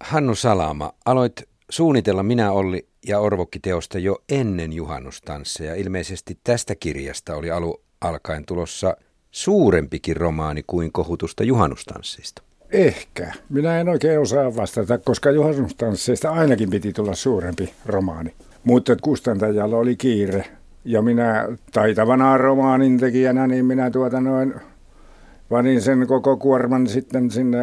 Hannu Salama, aloit suunnitella Minä, Olli ja Orvokki -teosta jo ennen juhannustansseja. Ilmeisesti tästä kirjasta oli alun alkaen tulossa suurempikin romaani kuin kohutusta juhannustanssista. Ehkä. Minä en oikein osaa vastata, koska juhannustansseista ainakin piti tulla suurempi romaani. Mutta kustantajalla oli kiire. Ja minä taitavana romaanin tekijänä, niin minä vanin sen koko kuorman sitten sinne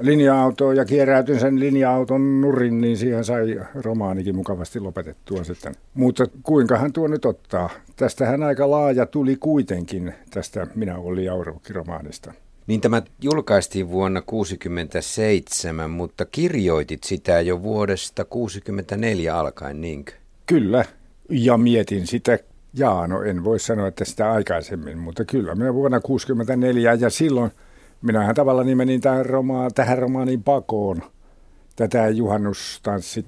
linja-autoon ja kieräytin sen linja-auton nurin, niin siihen sai romaanikin mukavasti lopetettua sitten. Mutta kuinkahan tuo nyt ottaa? Tästähän aika laaja tuli kuitenkin tästä Minä, Olli ja Orvokki -romaanista. Niin tämä julkaistiin vuonna 1967, mutta kirjoitit sitä jo vuodesta 1964 alkaen, niinkö? Kyllä, ja mietin sitä. Jaa, no en voi sanoa, että sitä aikaisemmin, mutta kyllä minä vuonna 1964, ja silloin minähän tavallaan menin tähän romaaniin pakoon tätä juhannustanssit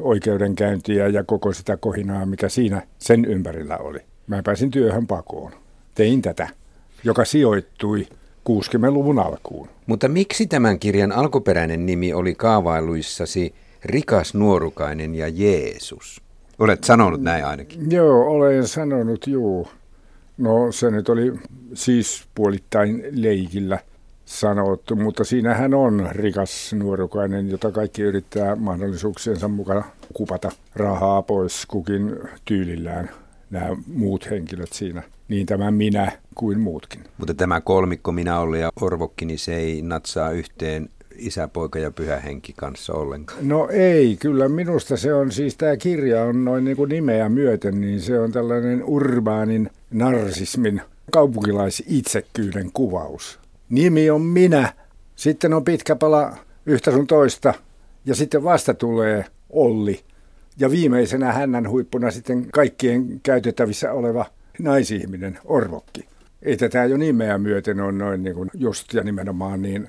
oikeudenkäyntiä ja koko sitä kohinaa, mikä siinä sen ympärillä oli. Mä pääsin työhön pakoon. Tein tätä, joka sijoittui 60-luvun alkuun. Mutta miksi tämän kirjan alkuperäinen nimi oli kaavailuissasi Rikas, nuorukainen ja Jeesus? Olet sanonut näin ainakin. Joo, olen sanonut, joo. No se nyt oli siis puolittain leikillä sanottu, mutta siinähän on rikas nuorukainen, jota kaikki yrittää mahdollisuuksiensa mukana kupata rahaa pois kukin tyylillään. Nämä muut henkilöt siinä, niin tämä minä kuin muutkin. Mutta tämä kolmikko Minä, Olli ja Orvokki, niin se ei natsaa yhteen Isä, poika ja pyhä henki kanssa ollenkaan. No ei, kyllä minusta se on, siis tämä kirja on noin niin kuin nimeä myöten, niin se on tällainen urbaanin narsismin, kaupunkilaisitsekkyyden kuvaus. Nimi on Minä, sitten on pitkä pala yhtä sun toista, ja sitten vasta tulee Olli. Ja viimeisenä hännän huippuna sitten kaikkien käytettävissä oleva naisihminen, Orvokki. Ei tätä jo nimeä myöten on noin niin kuin just ja nimenomaan niin,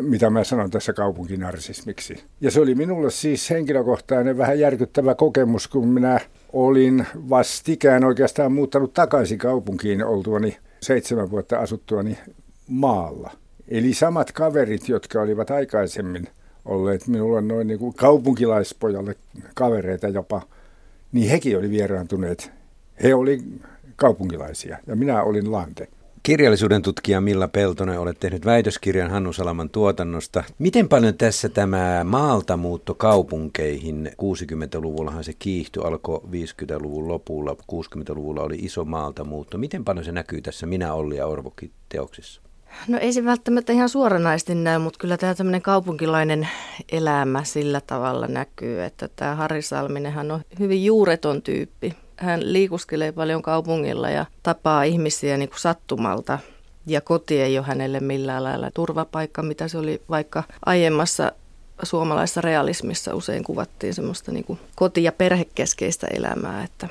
mitä mä sanon tässä kaupunkinarsismiksi. Ja se oli minulle siis henkilökohtainen vähän järkyttävä kokemus, kun minä olin vastikään oikeastaan muuttanut takaisin kaupunkiin oltuani 7 vuotta asuttuani maalla. Eli samat kaverit, jotka olivat aikaisemmin olleet minulla noin niin kuin kaupunkilaispojalle kavereita jopa, niin hekin oli vieraantuneet. He oli kaupunkilaisia ja minä olin lante. Kirjallisuuden tutkija Milla Peltonen, olet tehnyt väitöskirjan Hannu Salaman tuotannosta. Miten paljon tässä tämä maaltamuutto kaupunkeihin, 60-luvullahan se kiihtyi, alkoi 50-luvun lopulla, 60-luvulla oli iso maaltamuutto. Miten paljon se näkyy tässä Minä, Olli ja Orvokki -teoksissa? No ei se välttämättä ihan suoranaisesti näy, mutta kyllä tämä tämmöinen kaupunkilainen elämä sillä tavalla näkyy, että tämä Harri Salminenhan on hyvin juureton tyyppi. Hän liikuskelee paljon kaupungilla ja tapaa ihmisiä niin kuin sattumalta, ja koti ei ole hänelle millään lailla turvapaikka, mitä se oli vaikka aiemmassa suomalaisessa realismissa usein kuvattiin semmoista niin kuin koti- ja perhekeskeistä elämää, että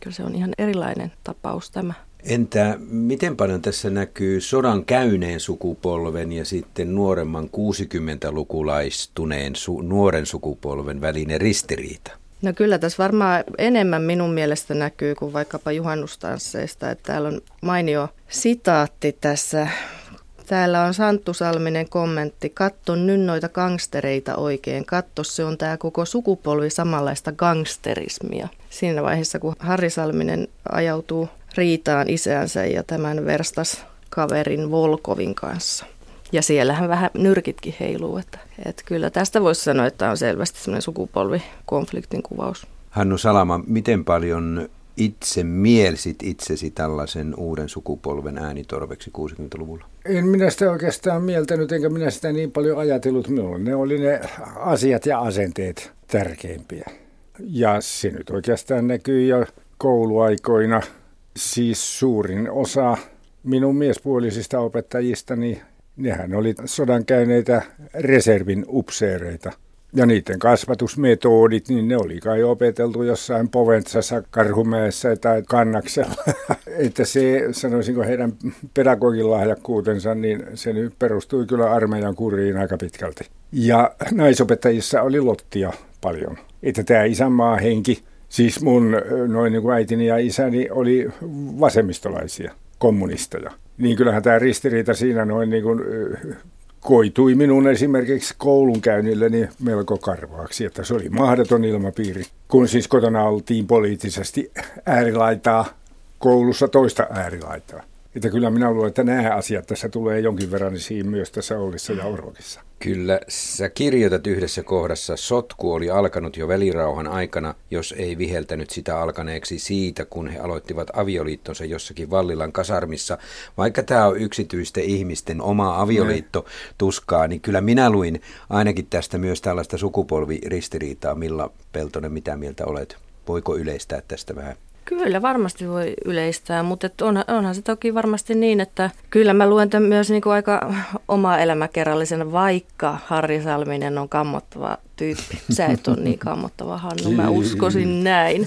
kyllä se on ihan erilainen tapaus tämä. Entä miten paljon tässä näkyy sodan käyneen sukupolven ja sitten nuoremman 60-lukulaistuneen nuoren sukupolven välinen ristiriita? No kyllä tässä varmaan enemmän minun mielestä näkyy kuin vaikkapa juhannustansseista, että täällä on mainio sitaatti tässä. Täällä on Santtu Salminen kommentti: katso nyt noita gangstereita oikein, katso, se on tämä koko sukupolvi samanlaista gangsterismia. Siinä vaiheessa, kun Harri Salminen ajautuu riitaan isänsä ja tämän verstaskaverin Volkovin kanssa. Ja siellähän vähän nyrkitkin heiluu. Että kyllä tästä voisi sanoa, että on selvästi semmoinen sukupolvikonfliktin kuvaus. Hannu Salama, miten paljon itse mielsit itsesi tällaisen uuden sukupolven äänitorveksi 60-luvulla? En minä sitä oikeastaan mieltänyt, enkä minä sitä niin paljon ajatellut minulle. Ne oli ne asiat ja asenteet tärkeimpiä. Ja se nyt oikeastaan näkyy jo kouluaikoina. Siis suurin osa minun miespuolisista opettajistani, nehän oli sodan käyneitä reservin upseereita. Ja niiden kasvatusmetodit, niin ne oli kai opeteltu jossain Poventsassa, Karhumäessä tai Kannaksella. Että se, sanoisinko heidän pedagogin lahjakkuutensa, niin se nyt perustui kyllä armeijan kuriin aika pitkälti. Ja naisopettajissa oli lottia paljon. Että tämä isänmaahenki, siis mun noin niin kuin äitini ja isäni oli vasemmistolaisia, kommunisteja. Niin kyllähän tämä ristiriita siinä noin niin kuin koitui minun esimerkiksi koulunkäynnilläni melko karvaaksi, että se oli mahdoton ilmapiiri, kun siis kotona oltiin poliittisesti äärilaitaa, koulussa toista äärilaitaa. Että kyllä minä luulen, että nämä asiat tässä tulee jonkin verran esiin myös tässä Ollissa ja Orvokissa. Kyllä, sä kirjoitat yhdessä kohdassa, sotku oli alkanut jo välirauhan aikana, jos ei viheltänyt sitä alkaneeksi siitä, kun he aloittivat avioliittonsa jossakin Vallilan kasarmissa. Vaikka tämä on yksityisten ihmisten oma avioliitto tuskaa, niin kyllä minä luin ainakin tästä myös tällaista sukupolviristiriitaa. Milla Peltonen, mitä mieltä olet? Voiko yleistää tästä vähän? Kyllä varmasti voi yleistää, mutta onhan se toki varmasti niin, että kyllä mä luen tämän myös niin kuin aika omaa elämäkerrallisena, vaikka Harri Salminen on kammottava tyyppi. Sä et ole niin kammottava, Hannu, mä uskoisin näin.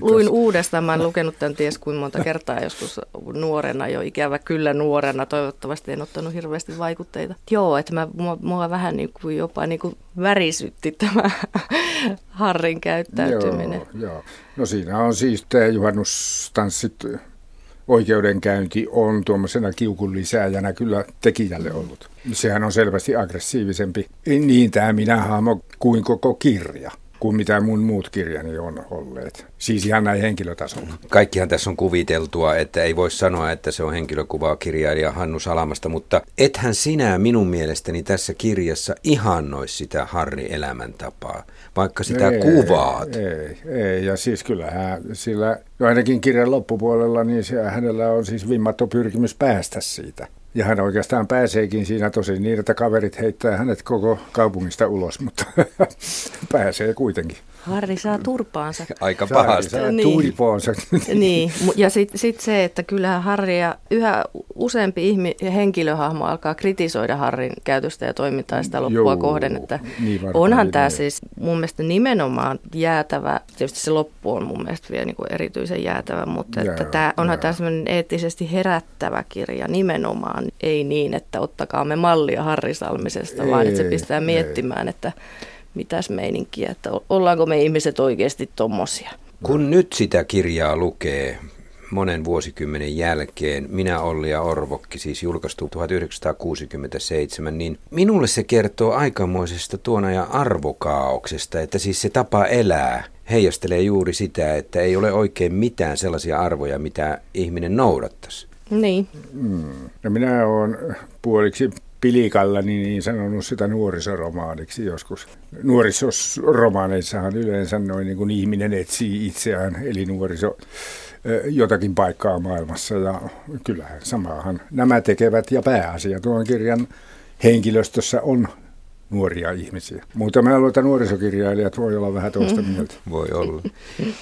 Luin uudestaan, mä en lukenut tämän ties kuin monta kertaa joskus nuorena jo, ikävä kyllä nuorena, toivottavasti en ottanut hirveästi vaikutteita. Joo, että mua vähän niin kuin jopa niin kuin värisytti tämä Harrin käyttäytyminen. Joo. No siinä on siis tämä juhannustanssit, oikeudenkäynti on tuommoisena kiukun lisääjänä kyllä tekijälle ollut. Sehän on selvästi aggressiivisempi niin tämä Minä-hahmo kuin koko kirja, kuin mitä mun muut kirjani on olleet. Siis ihan näin henkilötasolla. Kaikkihan tässä on kuviteltua, että ei voi sanoa, että se on henkilökuvaa kirjailija Hannu Salamasta, mutta ethän sinä minun mielestäni tässä kirjassa ihannoi sitä Harri-elämäntapaa, vaikka sitä kuvaat. Ei, ja siis kyllähän sillä, jo ainakin kirjan loppupuolella, niin hänellä on siis vimmattu pyrkimys päästä siitä. Ja hän oikeastaan pääseekin siinä tosin niin, että kaverit heittää hänet koko kaupungista ulos, mutta pääsee kuitenkin. Harri saa turpaansa. Aika pahasti. Turpaansa. Niin, ja sitten se, että kyllähän Harri ja yhä useampi henkilöhahmo alkaa kritisoida Harrin käytöstä ja toimintaa sitä loppua kohden. Että niin onhan tämä siis mun mielestä nimenomaan jäätävä, tietysti se loppu on mun mielestä vielä niin kuin erityisen jäätävä, mutta että onhan tämä sellainen eettisesti herättävä kirja nimenomaan. Ei niin, että ottakaamme mallia Harri Salmisesta, vaan että se pistää miettimään, että mitäs meininkiä, että ollaanko me ihmiset oikeasti tommosia? Kun nyt sitä kirjaa lukee monen vuosikymmenen jälkeen, Minä, Olli ja Orvokki, siis julkaistu 1967, niin minulle se kertoo aikamoisesta tuon ajan arvokaaoksesta, että siis se tapa elää heijastelee juuri sitä, että ei ole oikein mitään sellaisia arvoja, mitä ihminen noudattaisi. Niin. No minä olen puoliksi pilikallani niin sanonut sitä nuorisoromaaniksi joskus. Nuorisoromaaneissahan yleensä noin niin kuin ihminen etsii itseään, eli nuoriso jotakin paikkaa maailmassa. Ja kyllähän samaahan nämä tekevät ja pääasia tuon kirjan henkilöstössä on nuoria ihmisiä. Mutta mä luulen, että nuorisokirjailijat voi olla vähän toista mieltä. Voi olla.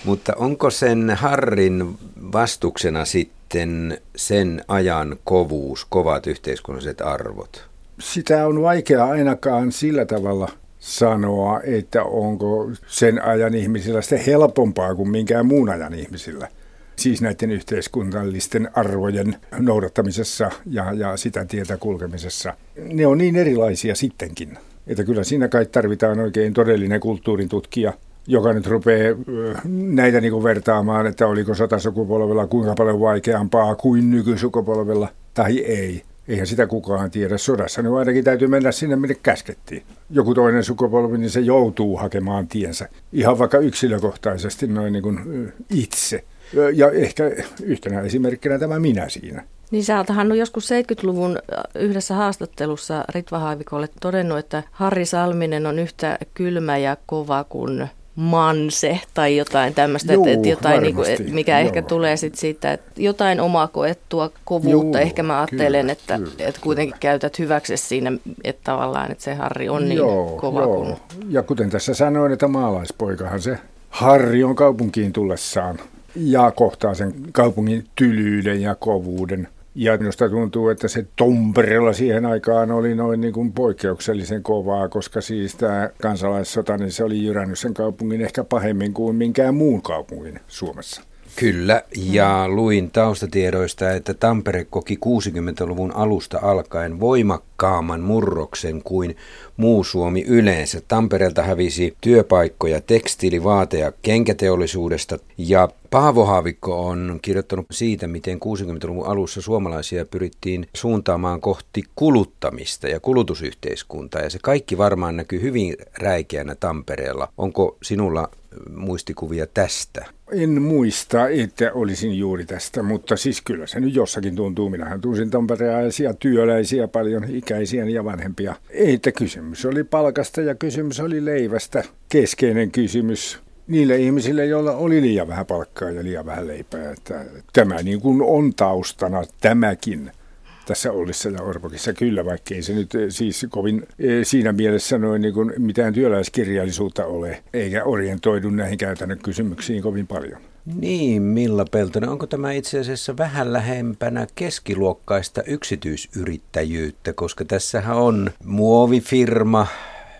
Mutta onko sen Harrin vastuksena sitten sen ajan kovuus, kovat yhteiskunnalliset arvot? Sitä on vaikea ainakaan sillä tavalla sanoa, että onko sen ajan ihmisillä sitten helpompaa kuin minkään muun ajan ihmisillä. Siis näiden yhteiskunnallisten arvojen noudattamisessa ja sitä tietä kulkemisessa. Ne on niin erilaisia sittenkin. Että kyllä siinä kai tarvitaan oikein todellinen kulttuurintutkija, joka nyt rupeaa näitä niin kuin vertaamaan, että oliko sotasukupolvella kuinka paljon vaikeampaa kuin nykysukupolvella tai ei. Eihän sitä kukaan tiedä sodassa. Niin ainakin täytyy mennä sinne, minne käskettiin. Joku toinen sukupolvi, niin se joutuu hakemaan tiensä. Ihan vaikka yksilökohtaisesti noin niin kuin itse. Ja ehkä yhtenä esimerkkinä tämä minä siinä. Niin sä oot, Hannu, joskus 70-luvun yhdessä haastattelussa Ritva Haavikolle todennut, että Harri Salminen on yhtä kylmä ja kova kuin Manse tai jotain tämmöistä, jotain, niin kuin, mikä ehkä tulee sitten siitä, että jotain omaa koettua kovuutta. Ehkä mä ajattelen, kyllä, että, kyllä, että kuitenkin käytät hyväksesi siinä, että tavallaan että se Harri on niin kova kuin. Ja kuten tässä sanoin, että maalaispoikahan se Harri on kaupunkiin tullessaan. Ja kohtaa sen kaupungin tylyyden ja kovuuden. Ja minusta tuntuu, että se Tomperella siihen aikaan oli noin niin kuin poikkeuksellisen kovaa, koska siis tämä kansalaissota, niin se oli jyrännyt sen kaupungin ehkä pahemmin kuin minkään muun kaupungin Suomessa. Kyllä, ja luin taustatiedoista, että Tampere koki 60-luvun alusta alkaen voimakkaamman murroksen kuin muu Suomi yleensä. Tampereelta hävisi työpaikkoja tekstiili-, vaate- ja kenkäteollisuudesta, ja Paavo Haavikko on kirjoittanut siitä, miten 60-luvun alussa suomalaisia pyrittiin suuntaamaan kohti kuluttamista ja kulutusyhteiskuntaa, ja se kaikki varmaan näkyy hyvin räikeänä Tampereella. Onko sinulla muistikuvia tästä? En muista, että olisin juuri tästä, mutta siis kyllä se nyt jossakin tuntuu. Minähän tunsin tamperealaisia työläisiä, paljon ikäisiä ja vanhempia. Että kysymys oli palkasta ja kysymys oli leivästä. Keskeinen kysymys niille ihmisille, joilla oli liian vähän palkkaa ja liian vähän leipää. Että tämä niin kuin on taustana tämäkin tässä Ollissa ja Orvokissa kyllä, vaikka ei se nyt siis kovin siinä mielessä niin kuin mitään työläiskirjallisuutta ole, eikä orientoidu näihin käytännön kysymyksiin kovin paljon. Niin, Milla Peltonen, onko tämä itse asiassa vähän lähempänä keskiluokkaista yksityisyrittäjyyttä, koska tässähän on muovifirma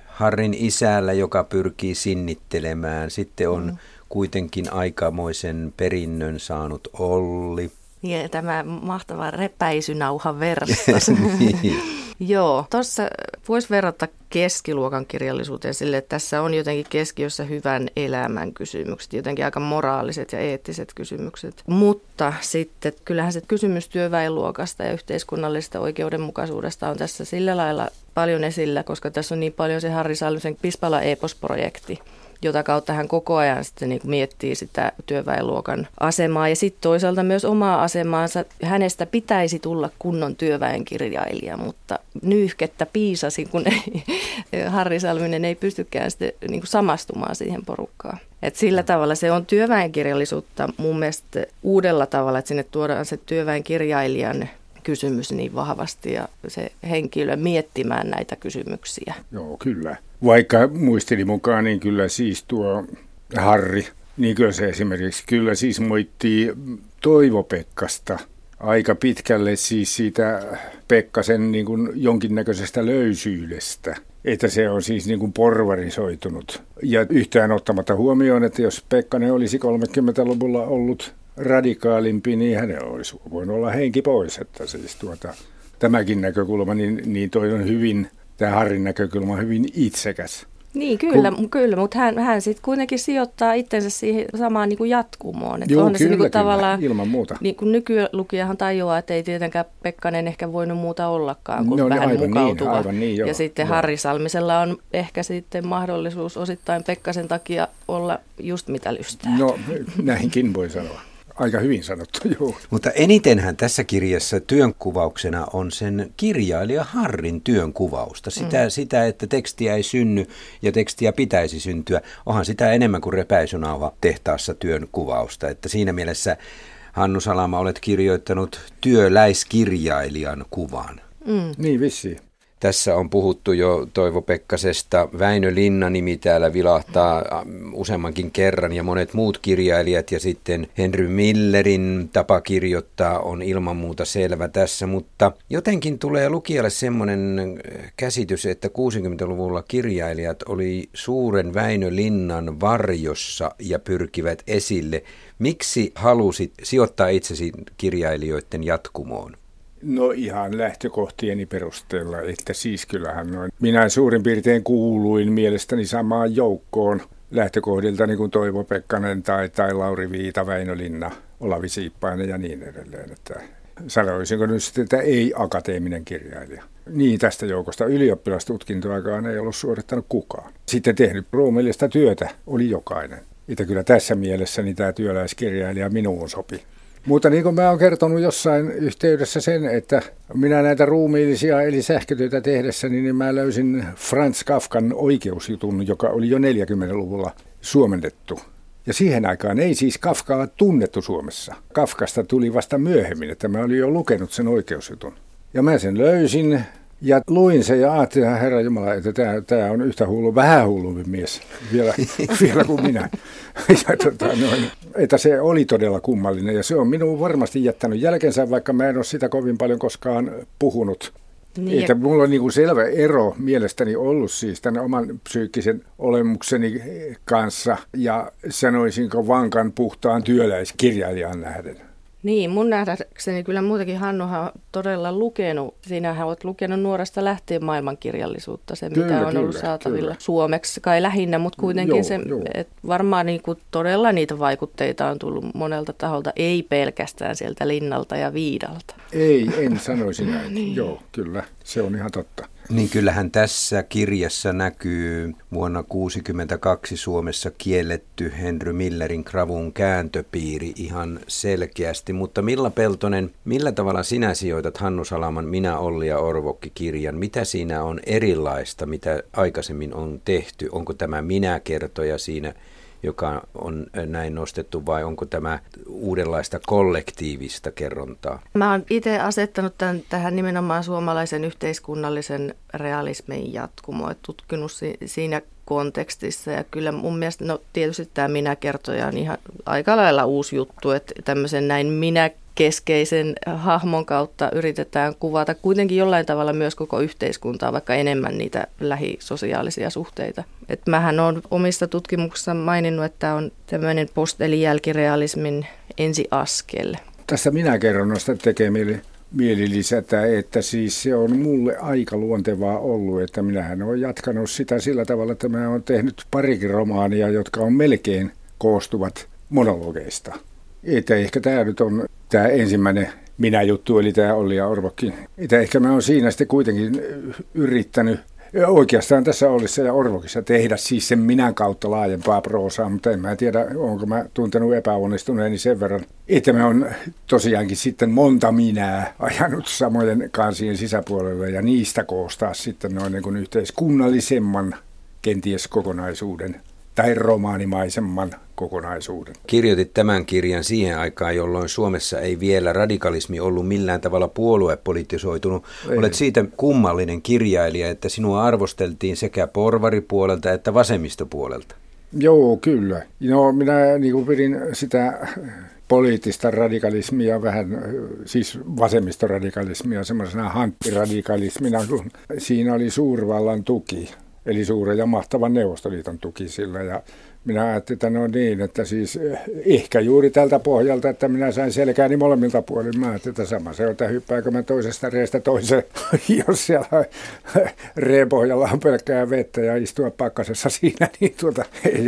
Harrin isällä, joka pyrkii sinnittelemään. Sitten on kuitenkin aikamoisen perinnön saanut Olli. Ja tämä mahtava repäisynauhan verstas. Joo, tuossa voisi verrata keskiluokan kirjallisuuteen sille, että tässä on jotenkin keskiössä hyvän elämän kysymykset, jotenkin aika moraaliset ja eettiset kysymykset. Mutta sitten kyllähän se kysymys työväenluokasta ja yhteiskunnallisesta oikeudenmukaisuudesta on tässä sillä lailla paljon esillä, koska tässä on niin paljon se Harri Salmisen Pispala-Eepos-projekti, jota kautta hän koko ajan sitten niin miettii sitä työväenluokan asemaa ja sitten toisaalta myös omaa asemaansa. Hänestä pitäisi tulla kunnon työväenkirjailija, mutta nyyhkettä piisasi, kun Harri Salminen ei pystykään sitten niin samastumaan siihen porukkaan. Et sillä tavalla se on työväenkirjallisuutta mun mielestä uudella tavalla, että sinne tuodaan se työväenkirjailijan kysymys niin vahvasti ja se henkilö miettimään näitä kysymyksiä. Joo, kyllä. Vaikka muisteli mukaan, niin kyllä siis tuo Harri, niin kyllä se esimerkiksi kyllä siis moittii Toivo Pekkasta aika pitkälle siis siitä Pekkasen niin kuin jonkinnäköisestä löysyydestä, että se on siis niin kuin porvarisoitunut. Ja yhtään ottamatta huomioon, että jos Pekkanen olisi 30-luvulla ollut radikaalimpi, niin hänellä olisi voinut olla henki pois, että siis tämäkin näkökulma, niin toi on hyvin... Tämä Harrin näkökulma on hyvin itsekäs. Niin, kyllä, mutta hän sitten kuitenkin sijoittaa itsensä siihen samaan niin kuin jatkumoon. Että joo, on kyllä, niin tavallaan, ilman muuta. Niin kuin nykylukijahan tajuaa, että ei tietenkään Pekkanen ehkä voinut muuta ollakaan kuin no, vähän mukautuva. Niin, ja sitten joo. Harri Salmisella on ehkä sitten mahdollisuus osittain Pekkasen takia olla just mitä lystää. No, näinkin voi sanoa. Aika hyvin sanottu, joo. Mutta enitenhän tässä kirjassa työnkuvauksena on sen kirjailija Harrin työnkuvausta. Sitä, että tekstiä ei synny ja tekstiä pitäisi syntyä. Onhan sitä enemmän kuin repäisynauha tehtaassa työnkuvausta. Että siinä mielessä, Hannu Salama, olet kirjoittanut työläiskirjailijan kuvan. Niin vissiin. Tässä on puhuttu jo Toivo Pekkasesta. Väinö Linna nimi täällä vilahtaa useammankin kerran ja monet muut kirjailijat ja sitten Henry Millerin tapa kirjoittaa on ilman muuta selvä tässä, mutta jotenkin tulee lukijalle semmoinen käsitys, että 60-luvulla kirjailijat oli suuren Väinö Linnan varjossa ja pyrkivät esille. Miksi halusit sijoittaa itsesi kirjailijoiden jatkumoon? No ihan lähtökohtieni perusteella, että siis kyllähän noin. Minä suurin piirtein kuuluin mielestäni samaan joukkoon lähtökohdilta niin kuin Toivo Pekkanen tai Lauri Viita, Väinö Linna, Olavi Siippainen ja niin edelleen. Että sanoisinko nyt sitten, että ei-akateeminen kirjailija. Niin tästä joukosta ylioppilastutkintoakaan ei ollut suorittanut kukaan. Sitten tehnyt ruumiillista työtä oli jokainen. Että kyllä tässä mielessä niin tämä työläiskirjailija minuun sopi. Mutta niin kuin mä oon kertonut jossain yhteydessä sen, että minä näitä ruumiillisia eli sähkötyötä tehdessäni, niin mä löysin Franz Kafkan oikeusjutun, joka oli jo 40-luvulla suomennettu. Ja siihen aikaan ei siis Kafkaa tunnettu Suomessa. Kafkasta tuli vasta myöhemmin, että mä olin jo lukenut sen oikeusjutun. Ja mä sen löysin ja luin sen ja ajattelin, herra jumala, että tämä on yhtä hullu, vähän hullumpi mies vielä kuin minä. Ja että se oli todella kummallinen ja se on minun varmasti jättänyt jälkensä, vaikka mä en ole sitä kovin paljon koskaan puhunut. Niin. Että mulla on niinku selvä ero mielestäni ollut siis tämän oman psyykkisen olemukseni kanssa ja sanoisinko vankan puhtaan työläiskirjailijan nähden. Niin, mun nähdäkseni kyllä muutenkin Hannuhan on todella lukenut. Sinähän olet lukenut nuoresta lähtien maailmankirjallisuutta, se mitä kyllä, on ollut saatavilla kyllä. Suomeksi kai lähinnä, mutta kuitenkin joo, se, joo. Et varmaan niinku todella niitä vaikutteita on tullut monelta taholta, ei pelkästään sieltä Linnalta ja Viidalta. Ei, en sanoisi näin. Niin. Joo, kyllä, se on ihan totta. Niin kyllähän tässä kirjassa näkyy vuonna 1962 Suomessa kielletty Henry Millerin Kravun kääntöpiiri ihan selkeästi. Mutta Milla Peltonen, millä tavalla sinä sijoitat Hannu Salaman Minä, Olli ja Orvokki-kirjan? Mitä siinä on erilaista, mitä aikaisemmin on tehty? Onko tämä minä-kertoja siinä, joka on näin nostettu, vai onko tämä uudenlaista kollektiivista kerrontaa? Mä oon itse asettanut tämän tähän nimenomaan suomalaisen yhteiskunnallisen realismin jatkumoon, tutkinut siinä kontekstissa, ja kyllä mun mielestä, no tietysti tämä minä-kertoja on ihan aika lailla uusi juttu, että tämmöisen näin minä-keskeisen hahmon kautta yritetään kuvata kuitenkin jollain tavalla myös koko yhteiskuntaa, vaikka enemmän niitä lähisosiaalisia suhteita. Et mähän olen omissa tutkimuksissa maininnut, että on tämmöinen post- eli jälkirealismin ensiaskel. Tässä minä-kerronnasta tekee mieli lisätä, että siis se on mulle aika luontevaa ollut, että minähän olen jatkanut sitä sillä tavalla, että minä olen tehnyt parikin romaania, jotka on melkein koostuvat monologeista. Että ehkä tämä nyt on tämä ensimmäinen minä-juttu, eli tämä Olli ja Orvokki. Että ehkä mä olen siinä sitten kuitenkin yrittänyt, oikeastaan tässä Ollissa ja Orvokissa tehdä siis sen minän kautta laajempaa proosaa, mutta en mä tiedä, onko mä tuntenut epäonnistuneeni sen verran, että mä oon tosiaankin sitten monta minää ajanut samojen kansien sisäpuolelle ja niistä koostaa sitten noin niin kuin yhteiskunnallisemman kenties kokonaisuuden tai romaanimaisemman kokonaisuuden. Kirjoitit tämän kirjan siihen aikaan, jolloin Suomessa ei vielä radikalismi ollut millään tavalla puoluepolitisoitunut. Ei. Olet siitä kummallinen kirjailija, että sinua arvosteltiin sekä porvaripuolelta että vasemmistopuolelta. Joo, kyllä. No, minä niin kuin pidin sitä poliittista radikalismia vähän, siis vasemmistoradikalismia, semmoisena hanttiradikalismina, kun siinä oli suurvallan tuki. Eli suuren ja mahtavan Neuvostoliiton tuki sillä, ja minä ajattelin, että no niin, että siis ehkä juuri tältä pohjalta, että minä sain selkääni molemmilta puolin. Mä ajattelin, että sama se on, että hyppääkö mä toisesta reestä toiseen, jos siellä reen pohjalla on pelkkää vettä ja istua pakkasessa siinä, niin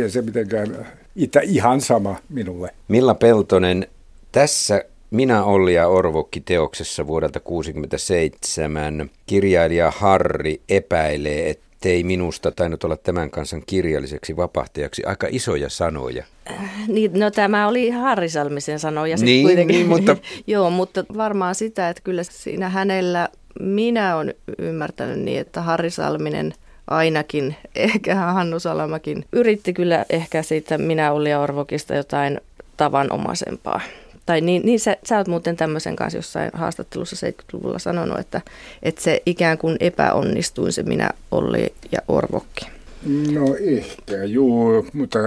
ei se mitenkään ihan sama minulle. Milla Peltonen, tässä Minä, Olli ja Orvokki -teoksessa vuodelta 1967 kirjailija Harri epäilee, että ei minusta tainnut olla tämän kansan kirjalliseksi vapahtajaksi. Aika isoja sanoja. Niin, no tämä oli Harri Salmisen sanoja. Niin, kuitenkin. Niin, mutta joo, mutta varmaan sitä, että kyllä siinä hänellä, minä olen ymmärtänyt niin, että Harri Salminen ainakin, ehkä Hannu Salamakin, yritti kyllä ehkä siitä Minä, Olli ja Orvokista jotain tavanomaisempaa. Tai niin sä oot muuten tämmöisen kanssa jossain haastattelussa 70-luvulla sanonut, että se ikään kuin epäonnistuin se Minä, Olli ja Orvokki. No ehkä, juu, mutta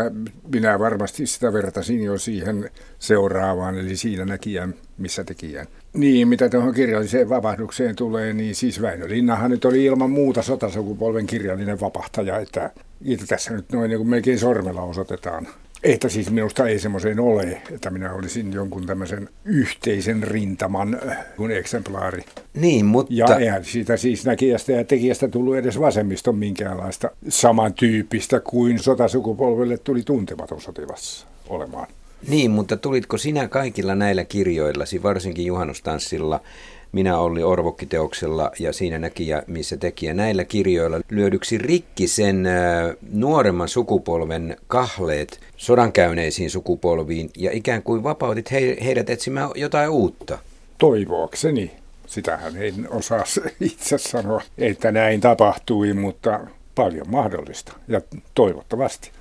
minä varmasti sitä vertasin jo siihen seuraavaan, eli siinä näkijän, missä tekijän. Niin, mitä tuohon kirjalliseen vapahdukseen tulee, niin siis Väinö Linnahan nyt oli ilman muuta sotasukupolven kirjallinen vapahtaja, että tässä nyt noin niin kuin melkein sormella osoitetaan. Että siis minusta ei semmoiseen ole, että minä olisin jonkun tämmöisen yhteisen rintaman kun eksemplaari. Niin, mutta ja eihän siitä siis näkijästä ja tekijästä tullut edes vasemmiston minkäänlaista samantyyppistä kuin sotasukupolvelle tuli Tuntematon sotilas olemaan. Niin, mutta tulitko sinä kaikilla näillä kirjoillasi, varsinkin Juhannustanssilla, Minä, Olli, Orvokki -teoksella ja Siinä näkijä, missä tekijä, näillä kirjoilla lyödyksi rikki sen nuoremman sukupolven kahleet sodankäyneisiin sukupolviin ja ikään kuin vapautit heidät etsimään jotain uutta? Toivoakseni. Sitähän en osaa itse sanoa, että näin tapahtui, mutta paljon mahdollista ja toivottavasti.